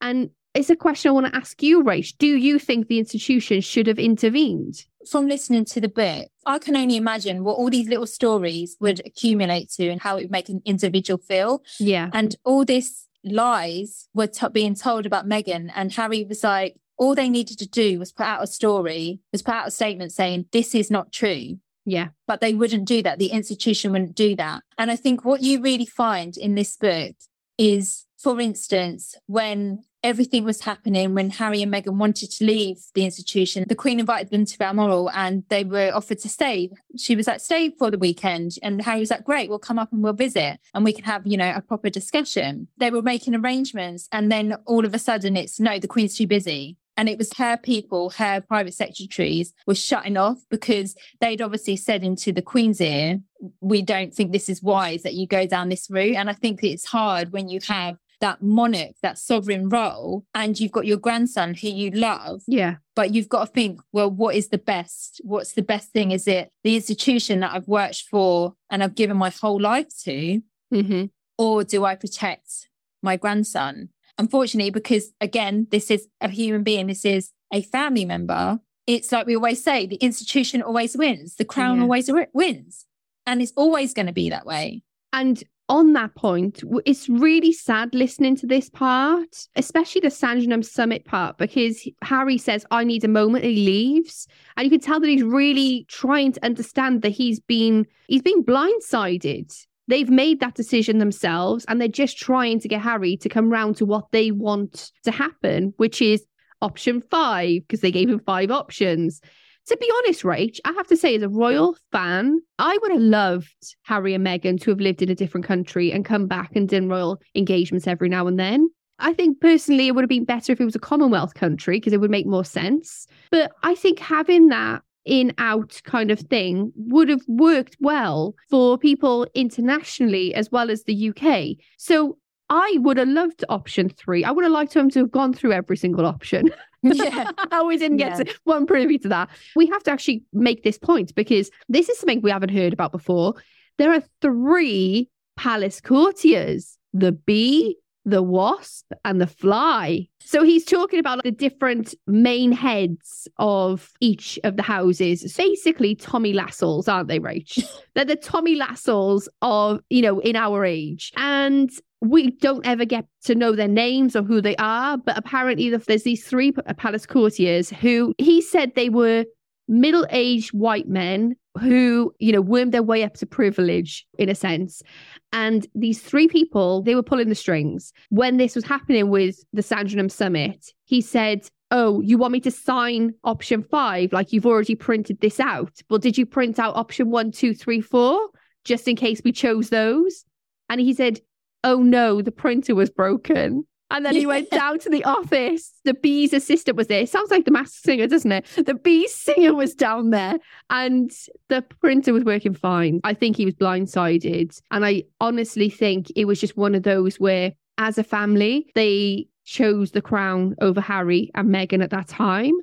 And it's a question I want to ask you, Rach. Do you think the institution should have intervened? From listening to the book, I can only imagine what all these little stories would accumulate to and how it would make an individual feel. Yeah. And all these lies were t- being told about Meghan, and Harry was like, all they needed to do was put out a story, was put out a statement saying, this is not true. Yeah. But they wouldn't do that. The institution wouldn't do that. And I think what you really find in this book is, for instance, when everything was happening, when Harry and Meghan wanted to leave the institution, the Queen invited them to Balmoral and they were offered to stay. She was like, stay for the weekend. And Harry was like, great, we'll come up and we'll visit and we can have, you know, a proper discussion. They were making arrangements. And then all of a sudden it's, no, the Queen's too busy. And it was her people, her private secretaries were shutting off because they'd obviously said into the Queen's ear, we don't think this is wise that you go down this route. And I think it's hard when you have that monarch, that sovereign role, and you've got your grandson who you love. Yeah. But you've got to think, well, what is the best? What's the best thing? Is it the institution that I've worked for and I've given my whole life to? Mm-hmm. Or do I protect my grandson? Unfortunately, because again, this is a human being, this is a family member. It's like we always say, the institution always wins. The crown yeah. always wins. And it's always going to be that way. And on that point, it's really sad listening to this part, especially the Sandringham Summit part, because Harry says, I need a moment, he leaves. And you can tell that he's really trying to understand that he's been, he's been blindsided. They've made that decision themselves and they're just trying to get Harry to come round to what they want to happen, which is option five, because they gave him five options. To be honest, Rach, I have to say, as a royal fan, I would have loved Harry and Meghan to have lived in a different country and come back and done royal engagements every now and then. I think personally, it would have been better if it was a Commonwealth country because it would make more sense. But I think having that in-out kind of thing would have worked well for people internationally as well as the U K. So I would have loved option three. I would have liked him to have gone through every single option. Yeah, how we didn't get yeah. to, one privy to that. We have to actually make this point, because this is something we haven't heard about before. There are three palace courtiers: the bee, the wasp, and the fly. So he's talking about the different main heads of each of the houses. Basically, Tommy Lassells, aren't they, Rach? They're the Tommy Lassells of, you know, in our age. And we don't ever get to know their names or who they are. But apparently there's these three palace courtiers who he said they were middle-aged white men who, you know, wormed their way up to privilege, in a sense. And these three people, they were pulling the strings. When this was happening with the Sandringham Summit, he said, oh, you want me to sign option five? Like, you've already printed this out. Well, did you print out option one, two, three, four, just in case we chose those? And he said, oh no, the printer was broken. And then he went down to the office. The bee's assistant was there. It sounds like the masked singer, doesn't it? The bee's singer was down there and the printer was working fine. I think he was blindsided. And I honestly think it was just one of those where, as a family, they chose the crown over Harry and Meghan at that time.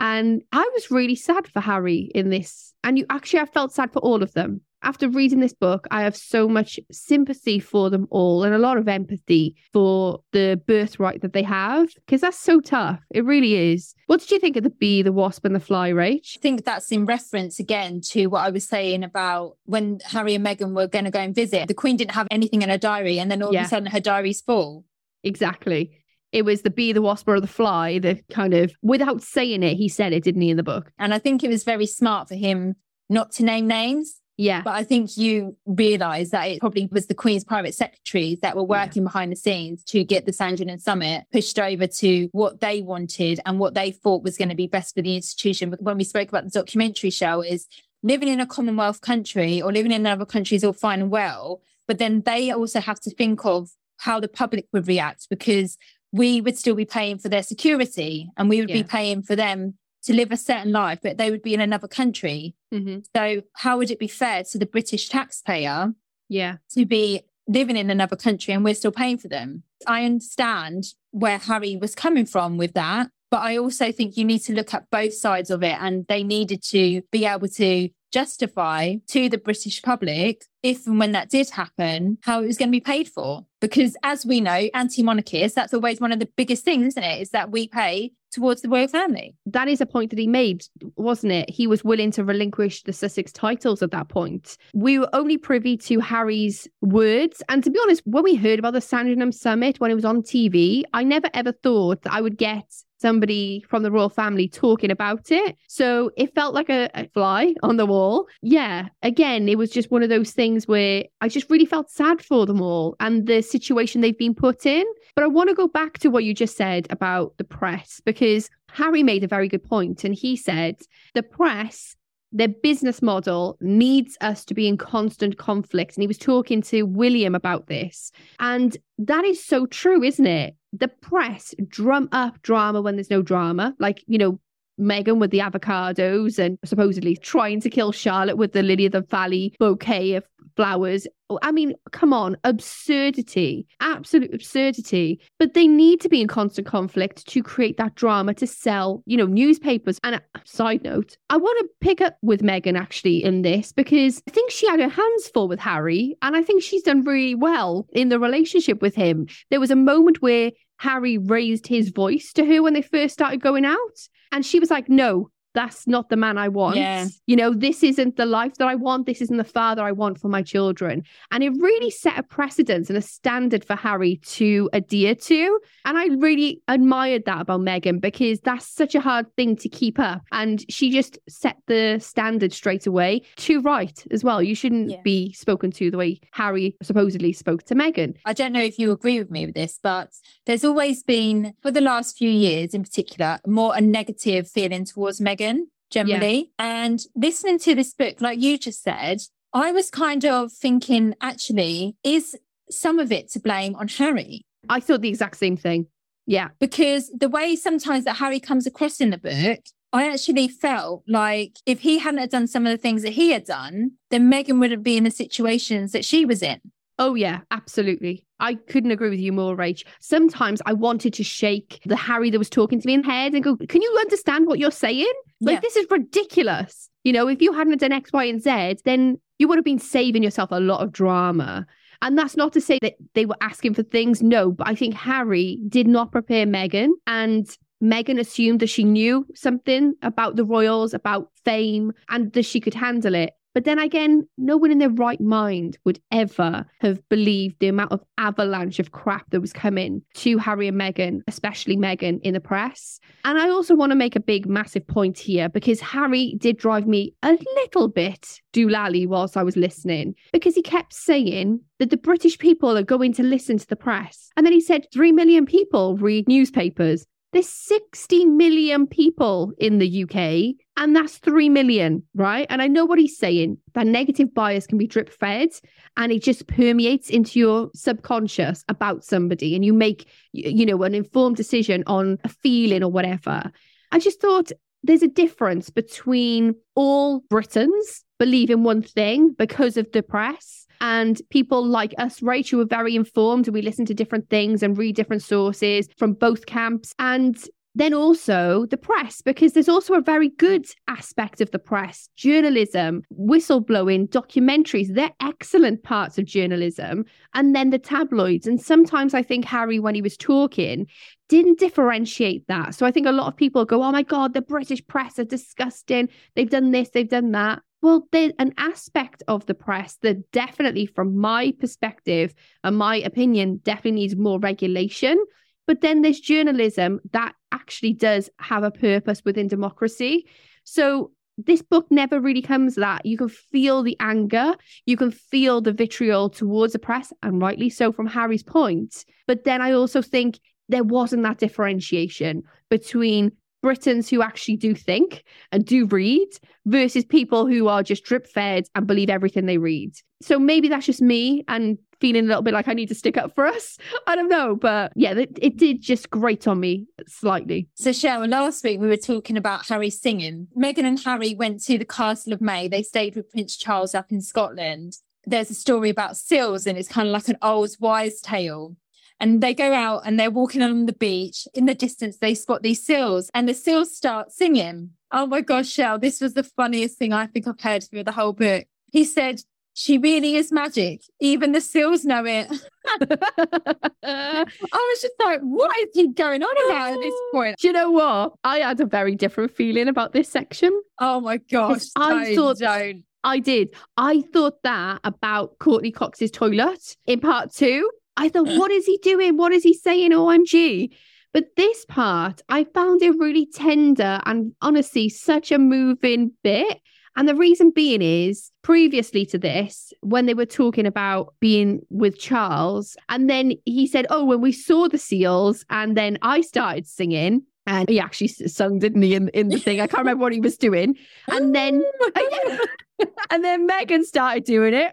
And I was really sad for Harry in this. And you actually, I felt sad for all of them. After reading this book, I have so much sympathy for them all and a lot of empathy for the birthright that they have, because that's so tough. It really is. What did you think of the bee, the wasp and the fly, Rach? I think that's in reference again to what I was saying about when Harry and Meghan were going to go and visit. The Queen didn't have anything in her diary, and then all yeah. of a sudden her diary's full. Exactly. It was the bee, the wasp, or the fly, the kind of, without saying it, he said it, didn't he, in the book? And I think it was very smart for him not to name names. Yeah. But I think you realise that it probably was the Queen's private secretaries that were working yeah. behind the scenes to get the Sandringham Summit pushed over to what they wanted and what they thought was going to be best for the institution. When we spoke about the documentary show, is living in a Commonwealth country or living in another country is all fine and well, but then they also have to think of how the public would react, because we would still be paying for their security and we would yeah. be paying for them to live a certain life, but they would be in another country. Mm-hmm. So how would it be fair to the British taxpayer yeah. to be living in another country and we're still paying for them? I understand where Harry was coming from with that, but I also think you need to look at both sides of it, and they needed to be able to justify to the British public, if and when that did happen, how it was going to be paid for. Because as we know, anti-monarchists, that's always one of the biggest things, isn't it? Is that we pay towards the royal family. That is a point that he made, wasn't it? He was willing to relinquish the Sussex titles at that point. We were only privy to Harry's words. And to be honest, when we heard about the Sandringham Summit, when it was on T V, I never ever thought that I would get somebody from the royal family talking about it. So it felt like a, a fly on the wall. Yeah, again, it was just one of those things where I just really felt sad for them all and the situation they've been put in. But I want to go back to what you just said about the press, because Harry made a very good point, and he said the press, their business model needs us to be in constant conflict. And he was talking to William about this. And that is so true, isn't it? The press drum up drama when there's no drama. Like, you know, Meghan with the avocados and supposedly trying to kill Charlotte with the Lily of the Valley bouquet of flowers. I mean, come on, absurdity, absolute absurdity. But they need to be in constant conflict to create that drama to sell, you know, newspapers. And a side note, I want to pick up with Meghan actually in this, because I think she had her hands full with Harry, and I think she's done really well in the relationship with him. There was a moment where Harry raised his voice to her when they first started going out, and she was like, no, that's not the man I want. Yeah. You know, this isn't the life that I want. This isn't the father I want for my children. And it really set a precedent and a standard for Harry to adhere to. And I really admired that about Meghan, because that's such a hard thing to keep up. And she just set the standard straight away. Too right as well. You shouldn't yeah. be spoken to the way Harry supposedly spoke to Meghan. I don't know if you agree with me with this, but there's always been, for the last few years in particular, more a negative feeling towards Meghan generally. Yeah. And listening to this book, like you just said, I was kind of thinking, actually, is some of it to blame on Harry? I thought the exact same thing. Yeah. Because the way sometimes that Harry comes across in the book, I actually felt like if he hadn't done some of the things that he had done, then Meghan would have been in the situations that she was in. Oh, yeah, absolutely. I couldn't agree with you more, Rach. Sometimes I wanted to shake the Harry that was talking to me in the head and go, can you understand what you're saying? Like, yeah. This is ridiculous. You know, if you hadn't done X, Y, and Z, then you would have been saving yourself a lot of drama. And that's not to say that they were asking for things. No, but I think Harry did not prepare Meghan. And Meghan assumed that she knew something about the royals, about fame, and that she could handle it. But then again, no one in their right mind would ever have believed the amount of avalanche of crap that was coming to Harry and Meghan, especially Meghan, in the press. And I also want to make a big, massive point here, because Harry did drive me a little bit doolally whilst I was listening, because he kept saying that the British people are going to listen to the press. And then he said three million people read newspapers. There's sixty million people in the U K, and that's three million, right? And I know what he's saying, that negative bias can be drip fed and it just permeates into your subconscious about somebody and you make, you know, an informed decision on a feeling or whatever. I just thought there's a difference between all Britons believing one thing because of the press and people like us, Rach, who are very informed and we listen to different things and read different sources from both camps. And then also the press, because there's also a very good aspect of the press, journalism, whistleblowing, documentaries. They're excellent parts of journalism. And then the tabloids. And sometimes I think Harry, when he was talking, didn't differentiate that. So I think a lot of people go, oh my God, the British press are disgusting. They've done this, they've done that. Well, there's an aspect of the press that definitely, from my perspective and my opinion, definitely needs more regulation. But then there's journalism that actually does have a purpose within democracy. So this book never really comes to that. You can feel the anger. You can feel the vitriol towards the press, and rightly so from Harry's point. But then I also think there wasn't that differentiation between Britons who actually do think and do read versus people who are just drip fed and believe everything they read. So maybe that's just me and feeling a little bit like I need to stick up for us. I don't know. But yeah, it, it did just grate on me slightly. So Cheryl, last week we were talking about Harry singing. Meghan and Harry went to the Castle of May. They stayed with Prince Charles up in Scotland. There's a story about seals and it's kind of like an old wives' tale. And they go out and they're walking along the beach. In the distance, they spot these seals and the seals start singing. Oh my gosh, Cheryl, this was the funniest thing I think I've heard through the whole book. He said, she really is magic. Even the seals know it. I was just like, what is he going on about at this point? Do you know what? I had a very different feeling about this section. Oh my gosh. I thought, don't. I did. I thought that about Courtney Cox's toilet in part two. I thought, what is he doing? What is he saying? O M G. But this part, I found it really tender and honestly, such a moving bit. And the reason being is, previously to this, when they were talking about being with Charles, and then he said, oh, when we saw the seals, and then I started singing. And he actually sung, didn't he, in, in the thing? I can't remember what he was doing. And then, and then Meghan started doing it.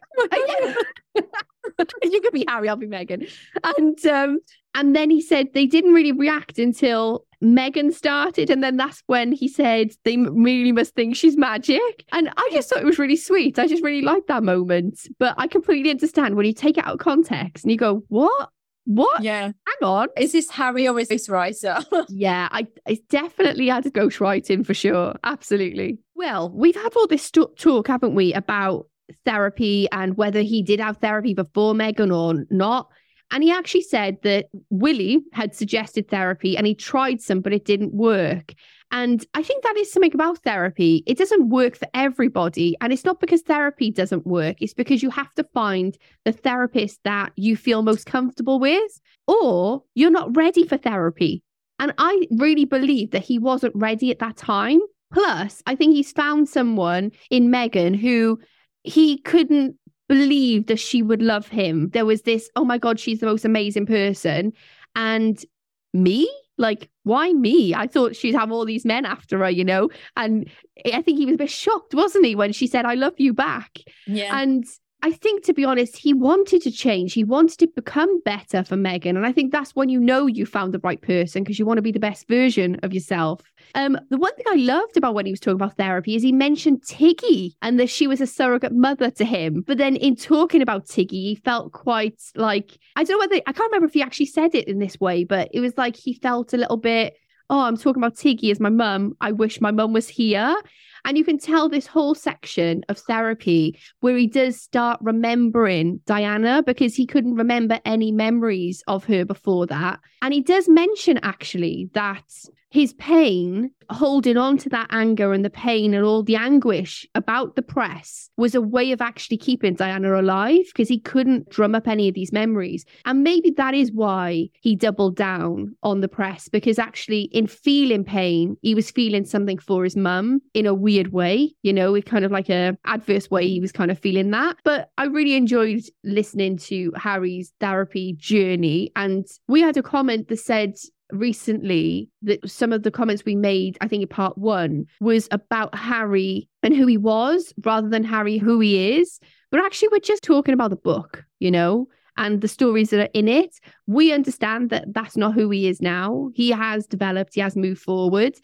You could be Harry, I'll be Meghan. And um, and then he said they didn't really react until Meghan started. And then that's when he said they really must think she's magic. And I just thought it was really sweet. I just really liked that moment. But I completely understand when you take it out of context and you go, what? What? Yeah. Hang on. Is this Harry or is this writer? Yeah, I, I definitely had a ghostwriting for sure. Absolutely. Well, we've had all this st- talk, haven't we, about therapy and whether he did have therapy before Meghan or not. And he actually said that Willie had suggested therapy and he tried some, but it didn't work. And I think that is something about therapy. It doesn't work for everybody. And it's not because therapy doesn't work. It's because you have to find the therapist that you feel most comfortable with, or you're not ready for therapy. And I really believe that he wasn't ready at that time. Plus, I think he's found someone in Meghan who he couldn't believe that she would love him. There was this, oh my God, she's the most amazing person. And me? Like, why me? I thought she'd have all these men after her, you know? And I think he was a bit shocked, wasn't he, when she said, I love you back. Yeah. And I think, to be honest, he wanted to change. He wanted to become better for Meghan. And I think that's when you know you found the right person, because you want to be the best version of yourself. Um, the one thing I loved about when he was talking about therapy is he mentioned Tiggy and that she was a surrogate mother to him. But then in talking about Tiggy, he felt quite like, I don't know whether, I can't remember if he actually said it in this way, but it was like he felt a little bit, oh, I'm talking about Tiggy as my mum. I wish my mum was here. And you can tell this whole section of therapy where he does start remembering Diana, because he couldn't remember any memories of her before that. And he does mention actually that his pain, holding on to that anger and the pain and all the anguish about the press, was a way of actually keeping Diana alive, because he couldn't drum up any of these memories. And maybe that is why he doubled down on the press, because actually in feeling pain, he was feeling something for his mum in a weird way, you know, it kind of like a adverse way he was kind of feeling that. But I really enjoyed listening to Harry's therapy journey. And we had a comment that said, recently, that some of the comments we made, I think in part one, was about Harry and who he was rather than Harry who he is. But actually, we're just talking about the book, you know, and the stories that are in it. We understand that that's not who he is now. He has developed, he has moved forward.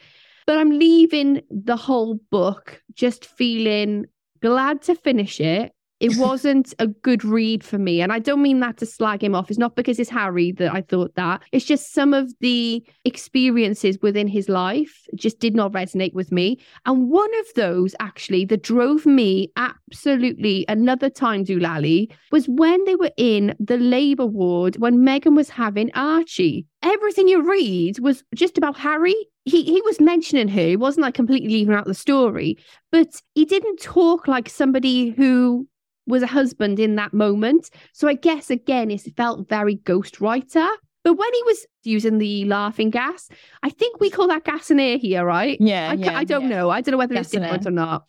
But I'm leaving the whole book just feeling glad to finish it. It wasn't a good read for me. And I don't mean that to slag him off. It's not because it's Harry that I thought that. It's just some of the experiences within his life just did not resonate with me. And one of those, actually, that drove me absolutely another time doolally was when they were in the Labour ward when Meghan was having Archie. Everything you read was just about Harry. He he was mentioning her. He wasn't like completely leaving out the story. But he didn't talk like somebody who was a husband in that moment. So I guess, again, it felt very ghostwriter. But when he was using the laughing gas, I think we call that gas and air here, right? Yeah. I, yeah, I don't yeah. know. I don't know whether gas it's different or not.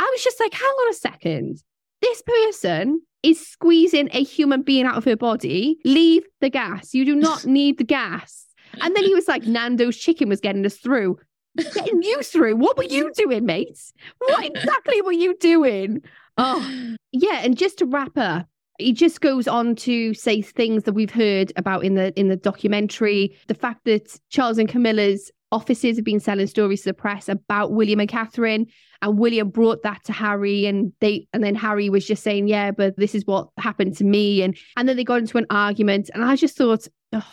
I was just like, hang on a second. This person is squeezing a human being out of her body. Leave the gas. You do not need the gas. And then he was like, Nando's chicken was getting us through. Getting you through? What were you doing, mate? What exactly were you doing? Oh, yeah. And just to wrap up, he just goes on to say things that we've heard about in the in the documentary. The fact that Charles and Camilla's offices have been selling stories to the press about William and Catherine, and William brought that to Harry, and they and then Harry was just saying, yeah, but this is what happened to me. And and then they got into an argument. And I just thought, oh,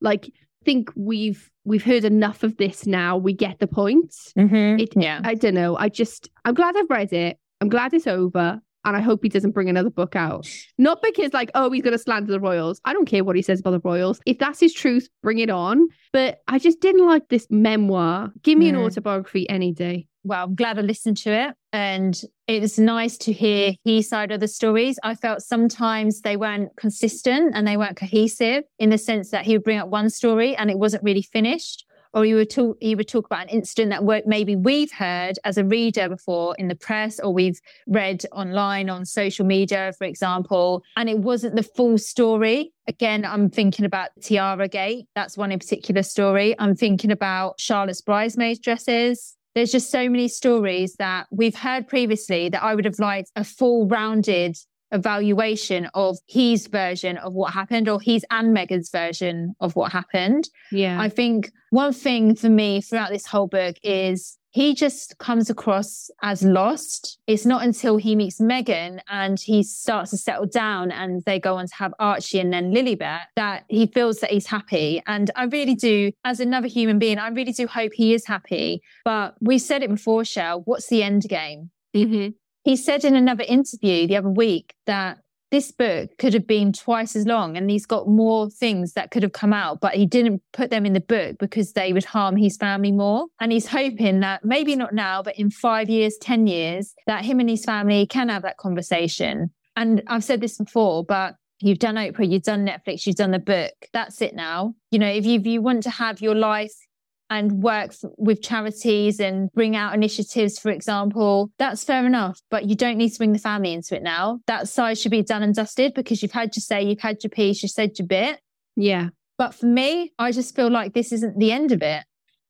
like, think we've we've heard enough of this now. We get the point. Mm-hmm. It, yeah. I don't know. I just, I'm glad I've read it. I'm glad it's over. And I hope he doesn't bring another book out. Not because like, oh, he's going to slander the royals. I don't care what he says about the royals. If that's his truth, bring it on. But I just didn't like this memoir. Give me mm. an autobiography any day. Well, I'm glad I listened to it. And it was nice to hear his side of the stories. I felt sometimes they weren't consistent and they weren't cohesive, in the sense that he would bring up one story and it wasn't really finished. Or you would talk, you would talk about an incident that maybe we've heard as a reader before in the press, or we've read online on social media, for example, and it wasn't the full story. Again, I'm thinking about Tiara Gate. That's one in particular story. I'm thinking about Charlotte's bridesmaid dresses. There's just so many stories that we've heard previously that I would have liked a full rounded evaluation of his version of what happened, or his and Meghan's version of what happened. Yeah. I think one thing for me throughout this whole book is he just comes across as lost. It's not until he meets Meghan and he starts to settle down and they go on to have Archie and then Lily Ebert that he feels that he's happy. And I really do, as another human being, I really do hope he is happy. But we said it before, Shell, what's the end game? Mm-hmm. He said in another interview the other week that this book could have been twice as long and he's got more things that could have come out, but he didn't put them in the book because they would harm his family more. And he's hoping that maybe not now, but in five years, ten years, that him and his family can have that conversation. And I've said this before, but you've done Oprah, you've done Netflix, you've done the book. That's it now. You know, if you, if you want to have your life and work with charities and bring out initiatives, for example, that's fair enough, but you don't need to bring the family into it now. That side should be done and dusted because you've had your say, you've had your piece, you said your bit. Yeah. But for me, I just feel like this isn't the end of it.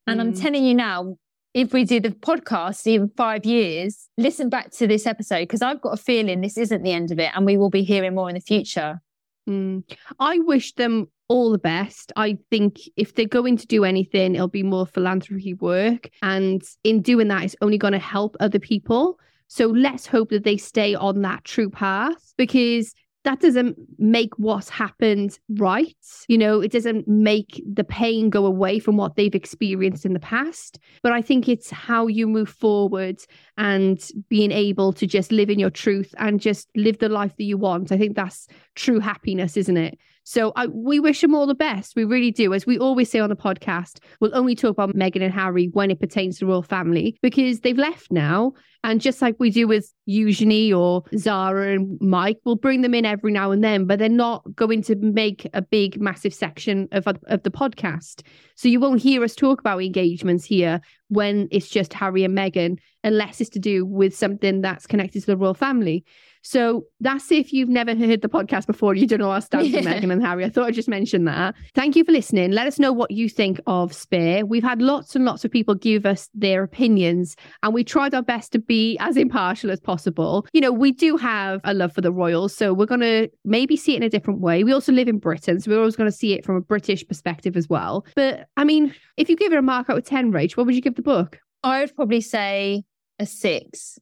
And mm. I'm telling you now, if we did a podcast in five years, listen back to this episode, because I've got a feeling this isn't the end of it and we will be hearing more in the future. Mm. I wish them all the best. I think if they're going to do anything, it'll be more philanthropy work. And in doing that, it's only going to help other people. So let's hope that they stay on that true path, because that doesn't make what's happened right. You know, it doesn't make the pain go away from what they've experienced in the past. But I think it's how you move forward and being able to just live in your truth and just live the life that you want. I think that's true happiness, isn't it? So I, we wish them all the best. We really do. As we always say on the podcast, we'll only talk about Meghan and Harry when it pertains to the royal family, because they've left now. And just like we do with Eugenie or Zara and Mike, we'll bring them in every now and then, but they're not going to make a big, massive section of, of the podcast. So you won't hear us talk about engagements here when it's just Harry and Meghan, unless it's to do with something that's connected to the royal family. So that's if you've never heard the podcast before, you don't know our stance on Meghan and Harry. I thought I'd just mention that. Thank you for listening. Let us know what you think of Spare. We've had lots and lots of people give us their opinions, and we tried our best to be as impartial as possible. You know, we do have a love for the royals, so we're going to maybe see it in a different way. We also live in Britain, so we're always going to see it from a British perspective as well. But I mean, if you give it a mark out of ten, Rach, what would you give the book? I would probably say a six.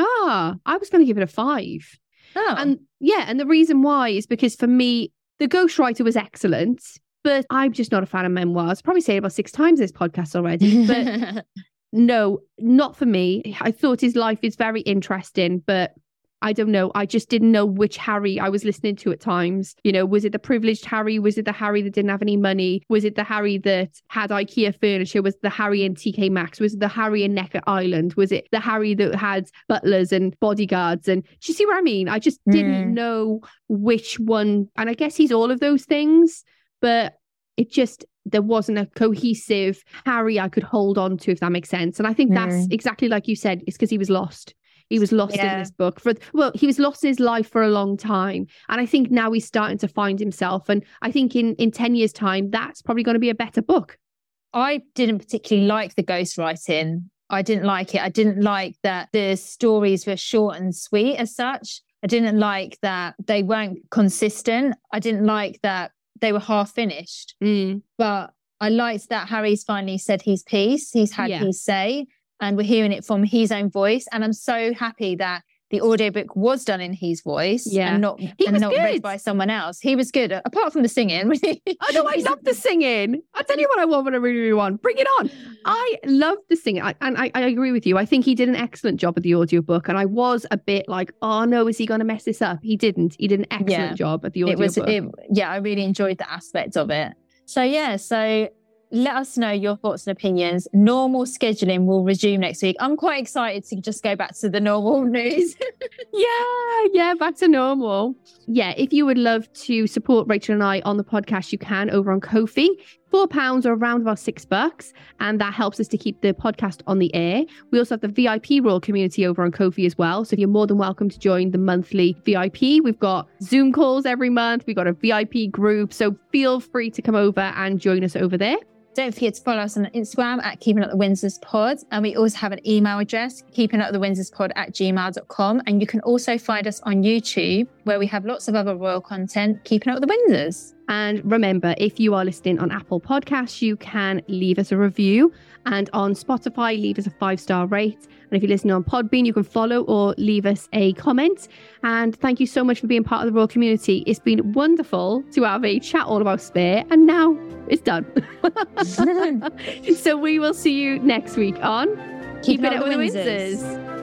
Ah, I was going to give it a five. Oh. And yeah, and the reason why is because for me, the ghostwriter was excellent, but I'm just not a fan of memoirs. Probably said it about six times this podcast already, but no, not for me. I thought his life is very interesting, but I don't know. I just didn't know which Harry I was listening to at times. You know, was it the privileged Harry? Was it the Harry that didn't have any money? Was it the Harry that had IKEA furniture? Was it the Harry in T K Maxx? Was it the Harry in Necker Island? Was it the Harry that had butlers and bodyguards? And do you see what I mean? I just didn't mm. know which one. And I guess he's all of those things, but it just... there wasn't a cohesive Harry I could hold on to, if that makes sense. And I think that's mm. exactly like you said, it's because he was lost. He was lost yeah. in this book. For Well, he was lost in his life for a long time. And I think now he's starting to find himself. And I think in, in ten years' time, that's probably going to be a better book. I didn't particularly like the ghostwriting. I didn't like it. I didn't like that the stories were short and sweet as such. I didn't like that they weren't consistent. I didn't like that they were half finished. Mm. But I liked that Harry's finally said his piece. He's had yeah. his say. And we're hearing it from his own voice. And I'm so happy that the audiobook was done in his voice yeah. and not, and not read by someone else. He was good, apart from the singing. Oh, no, I love the singing. I'll tell you what I want, what I really, really want. Bring it on. I love the singing. I, and I, I agree with you. I think he did an excellent job of the audiobook. And I was a bit like, oh, no, is he going to mess this up? He didn't. He did an excellent yeah. job at the audiobook. It was, it, yeah, I really enjoyed the aspect of it. So, yeah, so... let us know your thoughts and opinions. Normal scheduling will resume next week. I'm quite excited to just go back to the normal news. yeah, yeah, back to normal. Yeah, if you would love to support Rachel and I on the podcast, you can over on Ko-fi. Four pounds or around about six bucks. And that helps us to keep the podcast on the air. We also have the V I P Royal community over on Ko-fi as well. So you're more than welcome to join the monthly V I P. We've got Zoom calls every month. We've got a V I P group. So feel free to come over and join us over there. Don't forget to follow us on Instagram at Keeping Up The Windsors Pod. And we also have an email address, keepingupthewindsorspod at gmail dot com. And you can also find us on YouTube, where we have lots of other royal content, Keeping Up With The Windsors. And remember, if you are listening on Apple Podcasts, you can leave us a review. And on Spotify, leave us a five-star rate. And if you're listening on Podbean, you can follow or leave us a comment. And thank you so much for being part of the royal community. It's been wonderful to have a chat all about Spare. And now it's done. So we will see you next week on Keeping Keep Up With The Windsors.